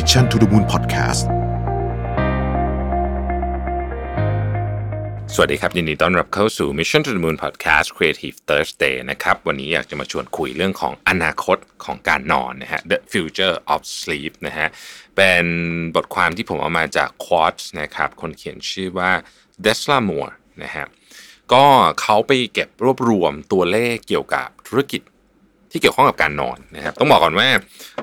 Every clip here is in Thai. Mission to the Moon Podcast สวัสดีครับยินดีต้อนรับเข้าสู่ Mission to the Moon Podcast Creative Thursday นะครับวันนี้อยากจะมาชวนคุยเรื่องของอนาคตของการนอนนะฮะ The Future of Sleep นะฮะเป็นบทความที่ผมเอามาจาก Quartz นะครับคนเขียนชื่อว่า Deslamour นะฮะก็เขาไปเก็บรวบรวมตัวเลขเกี่ยวกับธุรกิจที่เกี่ยวข้องกับการนอนนะครับต้องบอกก่อนว่า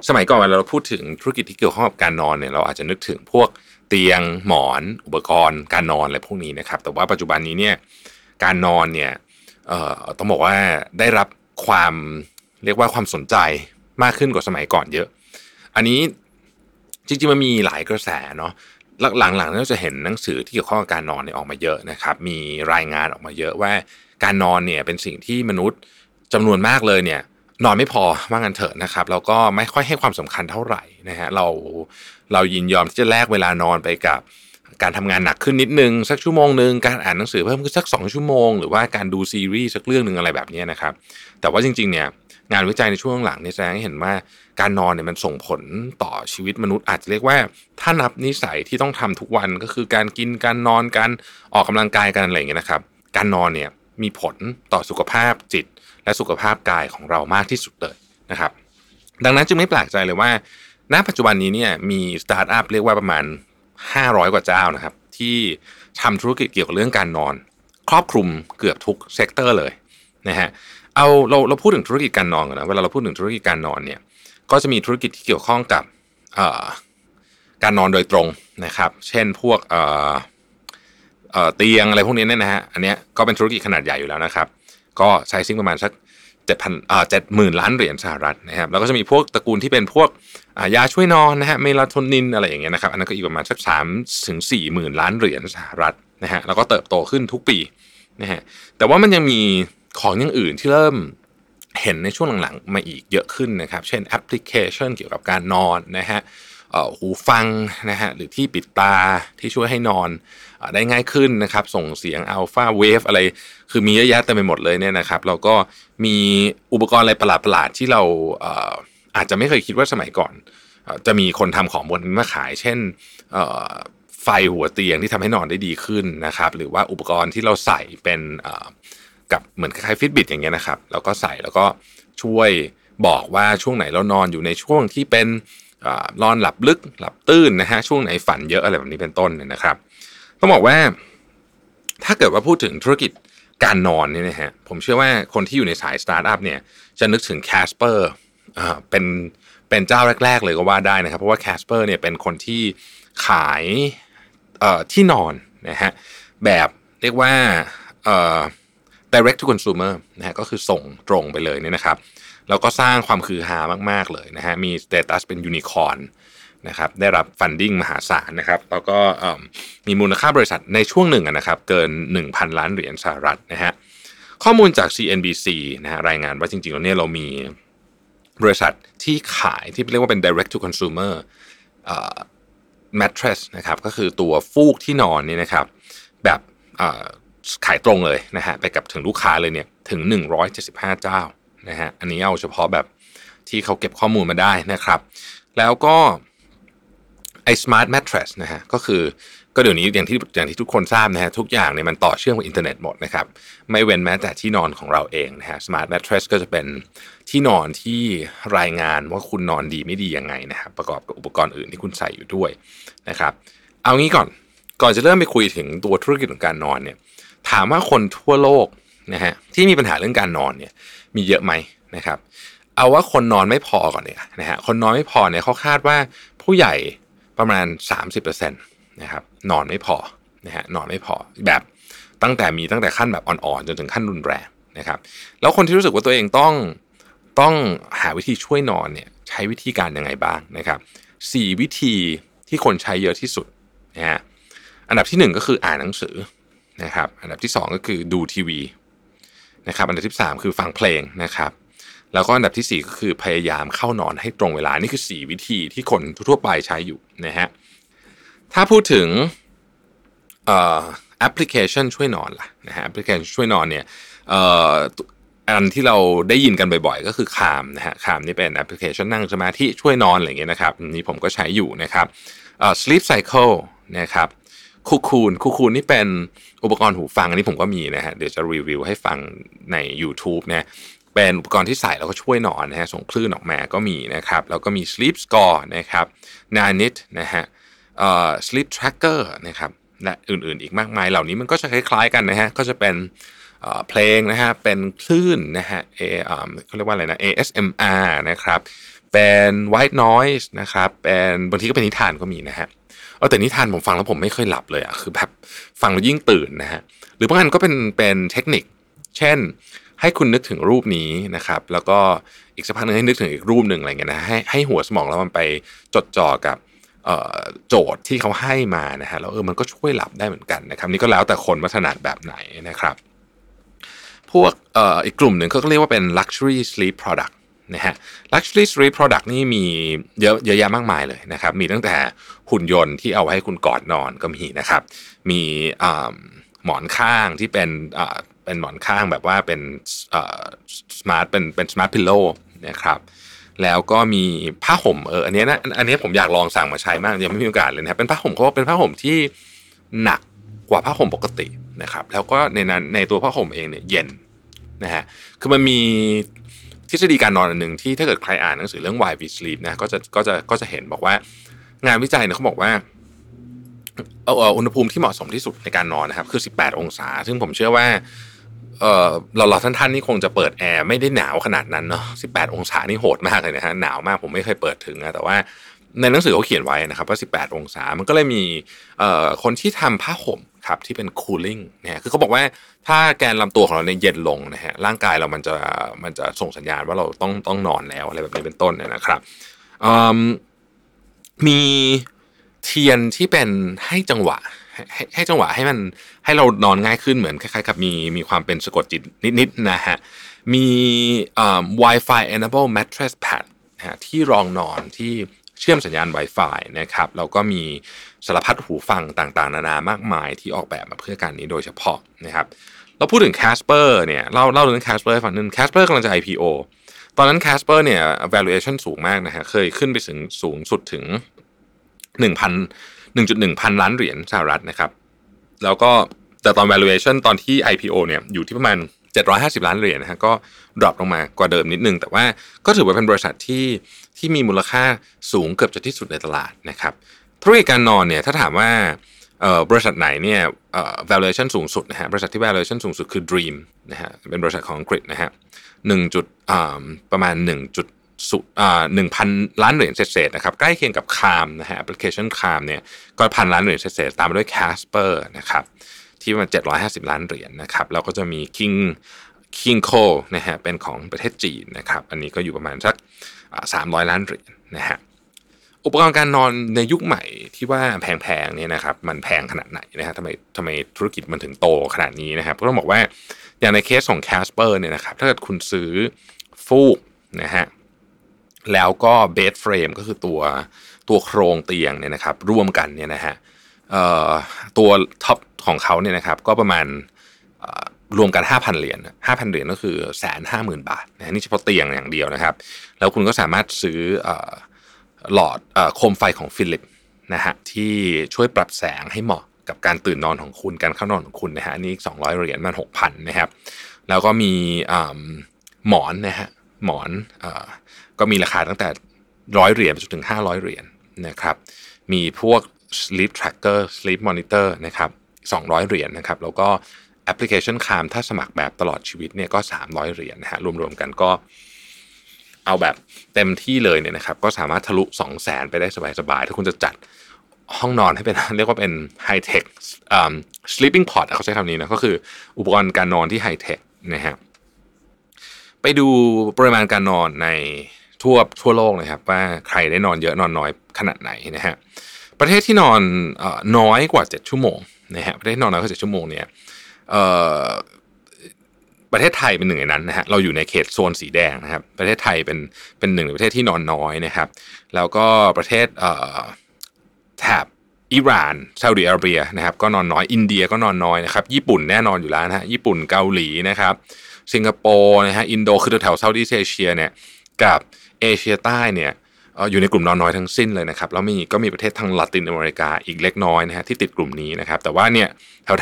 สมัยก่อนเวลาเราพูดถึงธุรกิจที่เกี่ยวข้องกับการนอนเนี่ยเราอาจจะนึกถึงพวกเตียงหมอนอุปกรณ์การนอนอะไรพวกนี้นะครับแต่ว่าปัจจุบันนี้เนี่ยการนอนเนี่ยต้องบอกว่าได้รับความเรียกว่าความสนใจมากขึ้นกว่าสมัยก่อนเยอะอันนี้จริงๆมันมีหลายกระแสเนาะหลังๆเราจะเห็นหนังสือที่เกี่ยวข้องกับการนอนเนี่ยออกมาเยอะนะครับมีรายงานออกมาเยอะว่าการนอนเนี่ยเป็นสิ่งที่มนุษย์จำนวนมากเลยเนี่ยนอนไม่พอว่างั้นเถอะนะครับแล้วก็ไม่ค่อยให้ความสำคัญเท่าไหร่นะฮะเรายินยอมที่จะแลกเวลานอนไปกับการทำงานหนักขึ้นนิดนึงสักชั่วโมงนึงการอ่านหนังสือเพิ่มขึ้นสัก2ชั่วโมงหรือว่าการดูซีรีส์สักเรื่องนึงอะไรแบบนี้นะครับแต่ว่าจริงๆเนี่ยงานวิจัยในช่วงหลังเนี่ยแสดงให้เห็นว่าการนอนเนี่ยมันส่งผลต่อชีวิตมนุษย์อาจจะเรียกว่าถ้านับนิสัยที่ต้องทำทุกวันก็คือการกินการนอนการออกกำลังกายการอะไรอย่างเงี้ยนะครับการนอนเนี่ยมีผลต่อสุขภาพจิตและสุขภาพกายของเรามากที่สุดเลยนะครับดังนั้นจึงไม่แปลกใจเลยว่าณปัจจุบันนี้เนี่ยมีสตาร์ทอัพเรียกว่าประมาณ500กว่าเจ้านะครับที่ทำธุรกิจเกี่ยวกับเรื่องการนอนครอบคลุมเกือบทุกเซกเตอร์เลยนะฮะเราพูดถึงธุรกิจการนอนกันนะเวลาเราพูดถึงธุรกิจการนอนเนี่ยก็จะมีธุรกิจที่เกี่ยวข้องกับการนอนโดยตรงนะครับเช่นพวกเตียงอะไรพวกนี้เนี่ยนะฮะอันเนี้ยก็เป็นธุรกิจขนาดใหญ่อยู่แล้วนะครับก็ใช้ซิ่งประมาณสัก 70,000 ล้านเหรียญสหรัฐนะครับแล้วก็จะมีพวกตระกูลที่เป็นพวกยาช่วยนอนนะฮะเมลาโทนินอะไรอย่างเงี้ยนะครับอันนั้นก็อีกประมาณสัก 3-4 หมื่นล้านเหรียญสหรัฐนะฮะแล้วก็เติบโตขึ้นทุกปีนะฮะแต่ว่ามันยังมีของอย่างอื่นที่เริ่มเห็นในช่วงหลังๆมาอีกเยอะขึ้นนะครับเช่นแอปพลิเคชันเกี่ยวกับการนอนนะฮะหูฟังนะฮะหรือที่ปิดตาที่ช่วยให้นอนได้ง่ายขึ้นนะครับส่งเสียงอัลฟาเวฟอะไรคือมีเยอะแยะเต็มไปหมดเลยเนี่ยนะครับแล้วก็มีอุปกรณ์อะไรประหลาดๆที่เราอาจจะไม่เคยคิดว่าสมัยก่อนจะมีคนทำของบนนี้มาขายเช่นไฟหัวเตียงที่ทำให้นอนได้ดีขึ้นนะครับหรือว่าอุปกรณ์ที่เราใส่เป็นกับเหมือนคล้ายๆ Fitbit อย่างเงี้ยนะครับแล้วก็ใส่แล้วก็ช่วยบอกว่าช่วงไหนเรานอนอยู่ในช่วงที่เป็นนอนหลับลึกหลับตื่นนะฮะช่วงไหนฝันเยอะอะไรแบบนี้เป็นต้นเนี่ยนะครับต้องบอกว่าถ้าเกิดว่าพูดถึงธุรกิจการนอนเนี่ยนะฮะผมเชื่อว่าคนที่อยู่ในสายสตาร์ทอัพเนี่ยจะนึกถึง Casper เป็นเจ้าแรกๆเลยก็ว่าได้นะครับเพราะว่า Casper เนี่ยเป็นคนที่ขายที่นอนนะฮะแบบเรียกว่าdirect to consumer นะฮะก็คือส่งตรงไปเลยเนี่ยนะครับแล้วก็สร้างความคือฮามากๆเลยนะฮะมีสเตตัสเป็นยูนิคอร์นนะครับได้รับฟันดิ้งมหาศาลนะครับแล้วก็มีมูลค่าบริษัทในช่วงหนึ่งนะครับเกิน 1,000 ล้านเหรียญสหรัฐนะฮะข้อมูลจาก CNBC นะฮะรายงานว่าจริงๆแล้วเนี่ยเรามีบริษัทที่ขายที่เรียกว่าเป็น direct to consumer mattress นะครับก็คือตัวฟูกที่นอนนี่นะครับแบบขายตรงเลยนะฮะไปกับถึงลูกค้าเลยเนี่ยถึง175เจ้านะฮะอันนี้เอาเฉพาะแบบที่เขาเก็บข้อมูลมาได้นะครับแล้วก็ไอ้ smart mattress นะฮะก็คือก็เดี๋ยวนี้อย่างที่ทุกคนทราบนะฮะทุกอย่างเนี่ยมันต่อเชื่อมกับอินเทอร์เน็ตหมดนะครับไม่เว้นแม้แต่ที่นอนของเราเองนะฮะ smart mattress ก็จะเป็นที่นอนที่รายงานว่าคุณนอนดีไม่ดียังไงนะครับประกอบกับอุปกรณ์อื่นที่คุณใส่อยู่ด้วยนะครับเอางี้ก่อนจะเริ่มไปคุยถึงตัวธุรกิจของการนอนเนี่ยถามว่าคนทั่วโลกนะฮะที่มีปัญหาเรื่องการนอนเนี่ยมีเยอะไหมนะครับเอาว่าคนนอนไม่พอก่อนเนี่ยนะฮะคนนอนไม่พอเนี่ยเขาคาดว่าผู้ใหญ่ประมาณ 30% นะครับนอนไม่พอนะฮะนอนไม่พอแบบตั้งแต่ขั้นแบบอ่อนๆจนถึงขั้นรุนแรงนะครับแล้วคนที่รู้สึกว่าตัวเองต้องหาวิธีช่วยนอนเนี่ยใช้วิธีการยังไงบ้างนะครับ4วิธีที่คนใช้เยอะที่สุดนะฮะอันดับที่1ก็คืออ่านหนังสือนะครับอันดับที่2ก็คือดูทีวีนะครับอันดับที่3คือฟังเพลงนะครับแล้วก็อันดับที่4ก็คือพยายามเข้านอนให้ตรงเวลานี่คือ4วิธีที่คนทั่วไปใช้อยู่นะฮะถ้าพูดถึงแอปพลิเคชันช่วยนอนล่ะนะฮะแอปพลิเคชันช่วยนอนเนี่ย อันที่เราได้ยินกันบ่อยๆก็คือ Calm นะฮะ Calm นี่เป็นแอปพลิเคชันนั่งสมาธิช่วยนอนอะไรอย่างเงี้ยนะครับนี่ผมก็ใช้อยู่นะครับSleep Cycle นะครับคูคูนนี่เป็นอุปกรณ์หูฟังอันนี้ผมก็มีนะฮะเดี๋ยวจะรีวิวให้ฟังใน YouTube นะเป็นอุปกรณ์ที่ใส่แล้วก็ช่วยนอนนะฮะส่งคลื่นออกมาก็มีนะครับแล้วก็มี Sleep Score นะครับนานิดนะฮะSleep Tracker นะครับและอื่นๆอีกมากมายเหล่านี้มันก็จะคล้ายๆกันนะฮะก็จะเป็นเพลงนะฮะเป็นคลื่นนะฮะเขาเรียกว่าอะไรนะ ASMR นะครับเป็น White Noise นะครับเป็นบางทีก็เป็นนิทานก็มีนะฮะแต่นิทานผมฟังแล้วผมไม่เคยหลับเลยอ่ะคือแบบฟังแล้วยิ่งตื่นนะฮะหรือบางอันก็เป็นเทคนิคเช่นให้คุณนึกถึงรูปนี้นะครับแล้วก็อีกสักพักนึงให้นึกถึงอีกรูปนึงอะไรเงี้ยนะให้หัวสมองแล้วมันไปจดจ่อกับโจทย์ที่เขาให้มานะฮะแล้วมันก็ช่วยหลับได้เหมือนกันนะครับนี่ก็แล้วแต่คนว่าถนัดแบบไหนนะครับพวกอีกกลุ่มหนึ่งเขาก็เรียกว่าเป็น luxury sleep product นะฮะ luxury sleep product นี่มีเยอะแยะมากมายเลยนะครับมีตั้งแต่หุ่นยนต์ที่เอาให้คุณกอดนอนก็มีนะครับมีหมอนข้างที่เป็นหมอนข้างแบบว่าเป็นsmart เป็น smart pillow นะครับแล้วก็มีผ้าห่มอันนี้ผมอยากลองสั่งมาใช้มากยังไม่มีโอกาสเลยนะครับเป็นผ้าห่มเขาบอกเป็นผ้าห่มที่หนักกว่าผ้าห่มปกตินะครับแล้วก็ในตัวผ้าห่มเองเนี่ยเย็นนะฮะคือมันมีทฤษฎีการนอนอันนึงที่ถ้าเกิดใครอ่านหนังสือเรื่อง Why We Sleep นะก็จะเห็นบอกว่างานวิจัยเนี่ยเขาบอกว่าอุณหภูมิที่เหมาะสมที่สุดในการนอนนะครับคือ18องศาซึ่งผมเชื่อว่าเราท่านๆนี่คงจะเปิดแอร์ไม่ได้หนาวขนาดนั้นเนาะ18องศานี่โหดมากเลยนะฮะหนาวมากผมไม่เคยเปิดถึงนะแต่ว่าในหนังสือเขาเขียนไว้นะครับว่า18องศามันก็เลยมีคนที่ทำผ้าห่มครับที่เป็น cooling นะคือเขาบอกว่าถ้าแกนลำตัวของเราเนี่ยเย็นลงนะฮะร่างกายเรามันจะส่งสัญญาณว่าเราต้องนอนแล้วอะไรแบบนี้เป็นต้นนะครับมีเทียนที่เป็นให้จังหวะให้มันให้เรานอนง่ายขึ้นเหมือนคล้ายๆกับมีความเป็นสะกดจิตนิดๆนะฮะมีWi-Fi enable mattress pad นะฮะที่รองนอนที่เชื่อมสัญญาณ Wi-Fi นะครับแล้วก็มีสารพัดหูฟังต่างๆนานามากมายที่ออกแบบมาเพื่อการนี้โดยเฉพาะนะครับเราพูดถึง Casper เนี่ยเล่าเรื่อง Casper ฝั่งนึง Casper กำลังจะ IPO ตอนนั้น Casper เนี่ย valuation สูงมากนะฮะเคยขึ้นไปถึงสูงสุดถึง 1.1 พันล้านเหรียญสหรัฐนะครับแล้วก็แต่ตอน valuation ตอนที่ IPO เนี่ยอยู่ที่ประมาณ750ล้านเหรียญนะฮะก็ดรอปลงมากว่าเดิมนิดนึงแต่ว่าก็ถือว่าเป็นบริษัทที่มีมูลค่าสูงเกือบจะที่สุดในตลาดนะครับธุรกิจการนอนเนี่ยถ้าถามว่าบริษัทไหนเนี่ยvaluation สูงสุดนะฮะบริษัทที่ valuation สูงสุดคือ Dream นะฮะเป็นบริษัทของอังกฤษนะฮะประมาณ 1,000 ล้านเหรียญเศษๆนะครับใกล้เคียงกับ Calm นะฮะ application Calm เนี่ยก็พันล้านเหรียญเศษๆตามมาด้วย Casper นะครับที่ประมาณ750ล้านเหรียญนะครับแล้วก็จะมี King Co นะฮะเป็นของประเทศจีนนะครับอันนี้ก็อยู่ประมาณสัก300ล้านเหรียญนะฮะอุปกรณ์การนอนในยุคใหม่ที่ว่าแพงๆเนี่ยนะครับมันแพงขนาดไหนนะฮะทำไมธุรกิจมันถึงโตขนาดนี้นะครับก็ต้องบอกว่าอย่างในเคสของ Casper เนี่ยนะครับถ้าเกิดคุณซื้อฟูกนะฮะแล้วก็เบดเฟรมก็คือตัวโครงเตียงเนี่ยนะครับร่วมกันเนี่ยนะฮะตัวท็อปของเขาเนี่ยนะครับก็ประมาณรวมกัน 5,000 เหรียญ 5,000 เหรียญก็คือ 150,000 บาทนะนี่เฉพาะเตียงอย่างเดียวนะครับแล้วคุณก็สามารถซื้อหลอดโคมไฟของฟิลิปนะฮะที่ช่วยปรับแสงให้เหมาะกับการตื่นนอนของคุณการเข้านอนของคุณนะฮะอันนี้200เหรียญมัน 6,000 นะครับแล้วก็มีหมอนนะฮะหมอนก็มีราคาตั้งแต่100เหรียญไปจนถึง500เหรียญนะครับมีพวก Sleep Tracker Sleep Monitor นะครับ200เหรียญนะครับแล้วก็แอปพลิเคชัน Calm ถ้าสมัครแบบตลอดชีวิตเนี่ยก็300เหรียญนะฮะรวมๆกันก็เอาแบบเต็มที่เลยเนี่ยนะครับก็สามารถทะลุ 200,000 ไปได้สบายๆถ้าคุณจะจัดห้องนอนให้เป็นเรียกว่าเป็นไฮเทคsleeping pod เขาใช้คำนี้นะก็คืออุปกรณ์การนอนที่ไฮเทคนะฮะไปดูปริมาณการนอนในทั่วโลกนะครับว่าใครได้นอนเยอะนอนน้อยขนาดไหนนะฮะประเทศที่นอนน้อยกว่า7ชั่วโมงนะฮะประเทศนอนน้อยกว่า7ชั่วโมงเนี่ยประเทศไทยเป็นหนึ่งในนั้นนะฮะเราอยู่ในเขตโซนสีแดงนะครับประเทศไทยเป็นหนึ่งในประเทศที่นอนน้อยนะครับแล้วก็ประเทศแถบอิหร่านซาอุดิอาระเบียนะครับก็นอนน้อยอินเดียก็นอนน้อยนะครับญี่ปุ่นแน่นอนอยู่แล้วนะฮะญี่ปุ่นเกาหลีนะครับ สิงคโปร์นะฮะอินโดคือแถวเซาท์อีสต์เอเชียเนี่ยกับเอเชียใต้เนี่ยอยู่ในกลุ่มน้อยทั้งสิ้นเลยนะครับแล้วก็มีประเทศทางลาตินอเมริกาอีกเล็กน้อยนะฮะที่ติดกลุ่มนี้นะครับแต่ว่าเนี่ย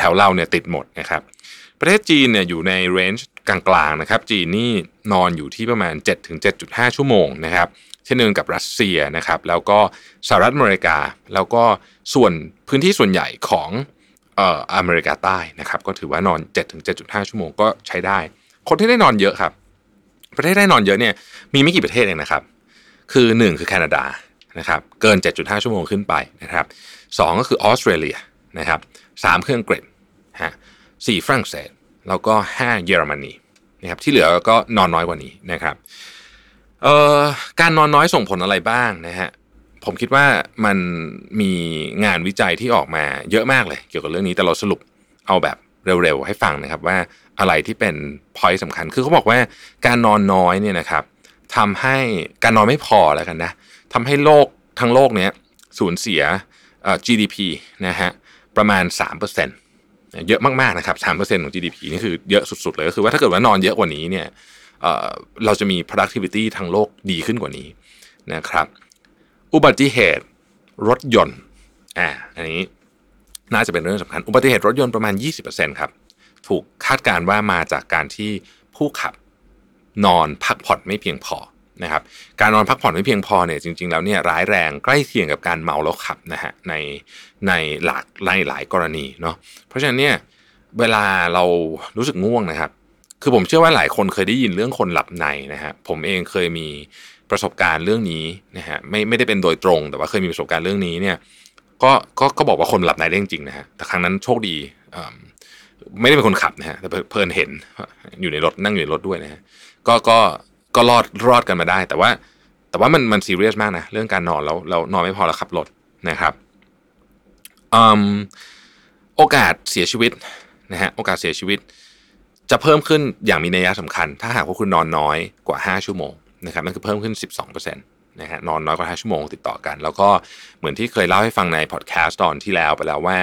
แถวเราเนี่ยติดหมดนะครับประเทศจีนเนี่ยอยู่ในเรนจ์กลางๆนะครับจีนนี่นอนอยู่ที่ประมาณ 7-7.5 ชั่วโมงนะครับเช่นเดียวกับรัสเซียนะครับแล้วก็สหรัฐอเมริกาแล้วก็ส่วนพื้นที่ส่วนใหญ่ของอเมริกาใต้นะครับก็ถือว่านอน 7-7.5 ชั่วโมงก็ใช้ได้คนที่ได้นอนเยอะครับประเทศได้นอนเยอะเนี่ยมีไม่กี่ประเทศเองนะครับคือ1คือแคนาดานะครับเกิน 7.5 ชั่วโมงขึ้นไปนะครับ2ก็คือออสเตรเลียนะครับ3คืออังกฤษฮะ4ฝรั่งเศสแล้วก็5เยอรมนีนะครับที่เหลือก็นอนน้อยกว่านี้นะครับการนอนน้อยส่งผลอะไรบ้างนะฮะผมคิดว่ามันมีงานวิจัยที่ออกมาเยอะมากเลยเกี่ยวกับเรื่องนี้แต่เราสรุปเอาแบบเร็วๆให้ฟังนะครับว่าอะไรที่เป็น point สำคัญคือเขาบอกว่าการนอนน้อยเนี่ยนะครับทำให้การนอนไม่พอแล้วกันนะทำให้โลกทั้งโลกเนี้ยสูญเสียGDP นะฮะประมาณ 3% เยอะมากๆนะครับ 3% ของ GDP นี่คือเยอะสุดๆเลยก็คือว่าถ้าเกิดว่านอนเยอะกว่านี้เนี่ยเราจะมี productivity ทางโลกดีขึ้นกว่านี้นะครับอุบัติเหตุรถยนต์อันนี้น่าจะเป็นเรื่องสำคัญอุบัติเหตุรถยนต์ประมาณ 20% ครับถูกคาดการณ์ว่ามาจากการที่ผู้ขับนอนพักผ่อนไม่เพียงพอนะครับการนอนพักผ่อนไม่เพียงพอเนี่ยจริงๆแล้วเนี่ยร้ายแรงใกล้เคียงกับการเมาแล้วขับนะฮะในหลายกรณีเนาะเพราะฉะนั้นเนี่ยเวลาเรารู้สึกง่วงนะครับคือผมเชื่อว่าหลายคนเคยได้ยินเรื่องคนหลับในนะฮะผมเองเคยมีประสบการณ์เรื่องนี้นะฮะไม่ได้เป็นโดยตรงแต่ว่าเคยมีประสบการณ์เรื่องนี้เนี่ยก็บอกว่าคนหลับในได้จริงๆนะฮะแต่ครั้งนั้นโชคดีไม่ได้เป็นคนขับนะฮะแต่เพิ่นเห็นอยู่ในรถนั่งอยู่ในรถด้วยนะฮะก็รอดกันมาได้แต่ว่ามันซีเรียสมากนะเรื่องการนอนแล้วเรานอนไม่พอแล้วขับรถนะครับโอกาสเสียชีวิตนะฮะโอกาสเสียชีวิตจะเพิ่มขึ้นอย่างมีนัยสำคัญถ้าหากว่าคุณนอนน้อยกว่า5ชั่วโมงนะครับนั่นคือเพิ่มขึ้น 12% นะฮะนอนน้อยกว่า5ชั่วโมงติดต่อกันแล้วก็เหมือนที่เคยเล่าให้ฟังในพอดแคสต์ตอนที่แล้วไปแล้วว่า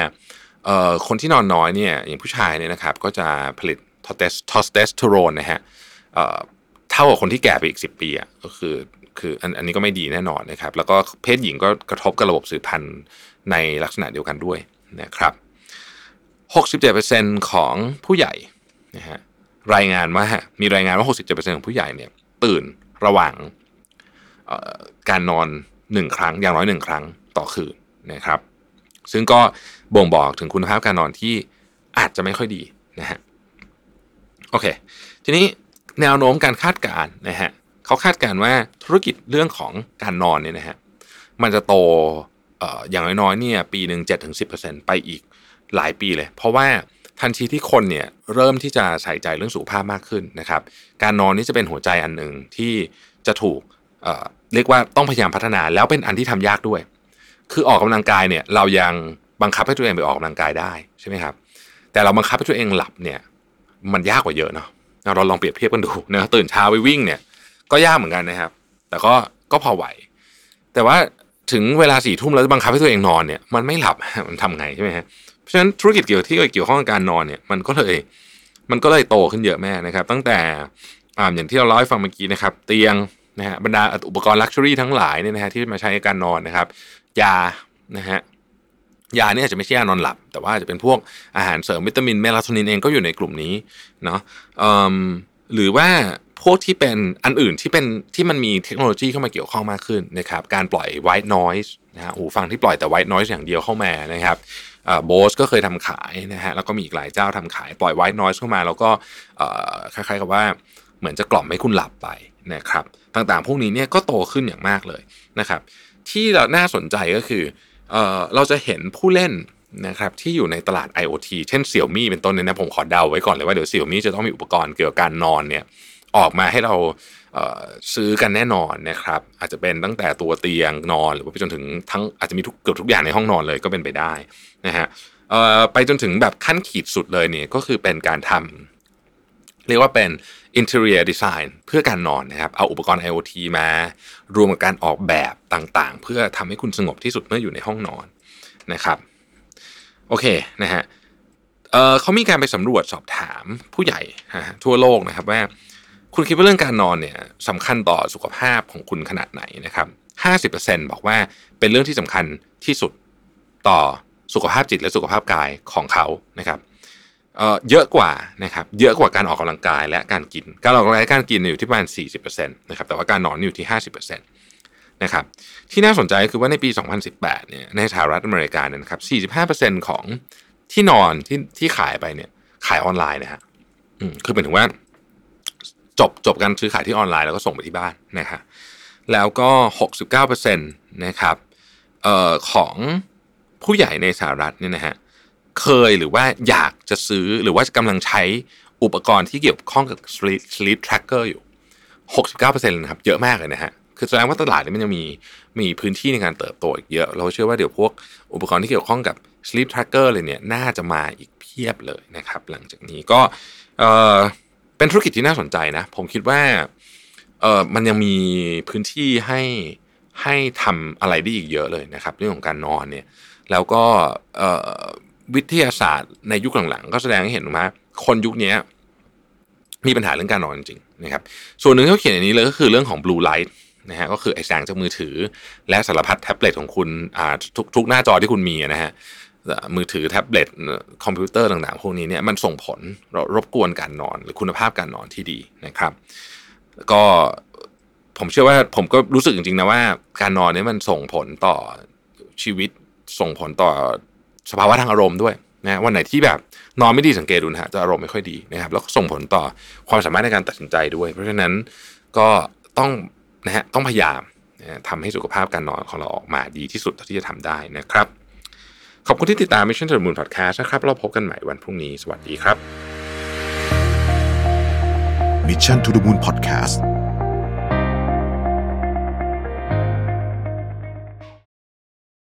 คนที่นอนน้อยเนี่ยอย่างผู้ชายเนี่ยนะครับก็จะผลิตทอสเตสเตอโรนนะฮะเท่ากับคนที่แก่ไปอีก10 ปีอ่ะก็คืออันนี้ก็ไม่ดีแน่นอนนะครับแล้วก็เพศหญิงก็กระทบกับระบบสืบพันธุ์ในลักษณะเดียวกันด้วยนะครับ 67% ของผู้ใหญ่นะฮะมีรายงานว่า 67% ของผู้ใหญ่เนี่ยตื่นระหว่างการนอน1ครั้งอย่างน้อย1ครั้งต่อคืนนะครับซึ่งก็บ่งบอกถึงคุณภาพการนอนที่อาจจะไม่ค่อยดีนะฮะโอเคทีนี้แนวโน้มการคาดการณ์นะฮะเขาคาดการณ์ว่าธุรกิจเรื่องของการนอนเนี่ยนะฮะมันจะโตอย่างน้อยๆเนี่ยปีนึง 7-10% ไปอีกหลายปีเลยเพราะว่าทันทีที่คนเนี่ยเริ่มที่จะใส่ใจเรื่องสุขภาพมากขึ้นนะครับการนอนนี่จะเป็นหัวใจอันหนึ่งที่จะถูกเรียกว่าต้องพยายามพัฒนาแล้วเป็นอันที่ทำยากด้วยคือออกกำลังกายเนี่ยเรายังบังคับให้ตัวเองไปออกกำลังกายได้ใช่ไหมครับแต่เราบังคับให้ตัวเองหลับเนี่ยมันยากกว่าเยอะเนาะเราลองเปรียบเทียบกันดูนะตื่นเช้าไปวิ่งเนี่ยก็ยากเหมือนกันนะครับแต่ก็พอไหวแต่ว่าถึงเวลา 4 ทุ่มแล้วบังคับให้ตัวเองนอนเนี่ยมันไม่หลับมันทำไงใช่ไหมฮะเพราะฉะนั้นธุรกิจเกี่ยวข้องกับการนอนเนี่ยมันก็เลยโตขึ้นเยอะแม่นะครับตั้งแต่อย่างที่เราเล่าให้ฟังเมื่อกี้นะครับเตียงนะฮะบรรดาอุปกรณ์ลักชัวรี่ทั้งหลายเนี่ยนะฮะที่มาใช้ในการนอนนะครับยานะฮะยาเนี่ยอาจจะไม่ใช่ยานอนหลับแต่ว่าจะเป็นพวกอาหารเสริมวิตามินเมลาโทนินเองก็อยู่ในกลุ่มนี้เนาะหรือว่าพวกที่เป็นอันอื่นที่มันมีเทคโนโลยีเข้ามาเกี่ยวข้องมากขึ้นนะครับการปล่อย white noise นะฮะหูฟังที่ปล่อยแต่ white noise อย่างเดียวเข้ามานะครับBose ก็เคยทำขายนะฮะแล้วก็มีอีกหลายเจ้าทำขายปล่อย white noise เข้ามาแล้วก็คล้ายๆกับว่าเหมือนจะกล่อมให้คุณหลับไปนะครับต่างๆพวกนี้เนี่ยก็โตขึ้นอย่างมากเลยนะครับที่เราน่าสนใจก็คือเราจะเห็นผู้เล่นนะครับที่อยู่ในตลาด IoT เช่น Xiaomi เป็นต้นเนี่ยนะผมขอเดาไว้ก่อนเลยว่าเดี๋ยว Xiaomi จะต้องมีอุปกรณ์เกี่ยวกับการนอนเนี่ยออกมาให้เราซื้อกันแน่นอนนะครับอาจจะเป็นตั้งแต่ตัวเตียงนอนหรือว่าไปจนถึงทั้งอาจจะมีเกือบทุกอย่างในห้องนอนเลยก็เป็นไปได้นะฮะไปจนถึงแบบขั้นขีดสุดเลยเนี่ยก็คือเป็นการทำเรียกว่าเป็น interior design เพื่อการนอนนะครับเอาอุปกรณ์ IoT มารวมกับการออกแบบต่างๆเพื่อทำให้คุณสงบที่สุดเมื่ออยู่ในห้องนอนนะครับโอเคนะฮะ เขามีการไปสำรวจสอบถามผู้ใหญ่ทั่วโลกนะครับว่าคุณคิดว่าเรื่องการนอนเนี่ยสำคัญต่อสุขภาพของคุณขนาดไหนนะครับ 50% บอกว่าเป็นเรื่องที่สำคัญที่สุดต่อสุขภาพจิตและสุขภาพกายของเขานะครับเยอะกว่านะครับเยอะกว่าการออกกำลังกายและการกินการออกกำลังกายและการกินอยู่ที่ประมาณ 40% นะครับแต่ว่าการนอนอยู่ที่ 50% นะครับที่น่าสนใจคือว่าในปี2018เนี่ยในสหรัฐอเมริกาเนี่ยนะครับ 45% ของที่นอนที่ขายไปเนี่ยขายออนไลน์นะฮะคือหมายถึงว่าจบการซื้อขายที่ออนไลน์แล้วก็ส่งไปที่บ้านนะฮะแล้วก็ 69% นะครับของผู้ใหญ่ในสหรัฐเนี่ยนะฮะเคยหรือว่าอยากจะซื้อหรือว่ากำลังใช้อุปกรณ์ที่เกี่ยวข้องกับ sleep tracker อยู่ 69% นะครับเยอะมากเลยนะฮะคือแสดงว่าตลาดนี้มันยังมีพื้นที่ในการเติบโตอีกเยอะเราเชื่อว่าเดี๋ยวพวกอุปกรณ์ที่เกี่ยวข้องกับ sleep tracker เลยเนี่ยน่าจะมาอีกเพียบเลยนะครับหลังจากนี้ก็เป็นธุรกิจที่น่าสนใจนะผมคิดว่ามันยังมีพื้นที่ให้ทำอะไรได้อีกเยอะเลยนะครับเรื่องของการนอนเนี่ยแล้วก็วิทยาศาสตร์ในยุคหลังๆก็แสดงให้เห็นว่าคนยุคนี้มีปัญหาเรื่องการนอนจริงๆนะครับส่วนหนึ่งที่เขาเขียนในนี้เลยก็คือเรื่องของ blue light นะฮะก็คือไอ้แสงจากมือถือและสารพัดแท็บเล็ตของคุณทุกหน้าจอที่คุณมีนะฮะมือถือแท็บเล็ตคอมพิวเตอร์ต่างๆพวกนี้เนี่ยมันส่งผลรบกวนการนอนหรือคุณภาพการนอนที่ดีนะครับก็ผมเชื่อว่าผมก็รู้สึกจริงๆนะว่าการนอนเนี่ยมันส่งผลต่อชีวิตส่งผลต่อสภาวะทางอารมณ์ด้วยนะวันไหนที่แบบนอนไม่ดีสังเกตดูนะฮะจะอารมณ์ไม่ค่อยดีนะครับแล้วส่งผลต่อความสามารถในการตัดสินใจด้วยเพราะฉะนั้นก็ต้องนะฮะต้องพยายามทำให้สุขภาพการนอนของเราออกมาดีที่สุดที่จะทำได้นะครับขอบคุณที่ติดตาม Mission to the Moon Podcast นะครับเราพบกันใหม่วันพรุ่งนี้สวัสดีครับ Mission to the Moon Podcast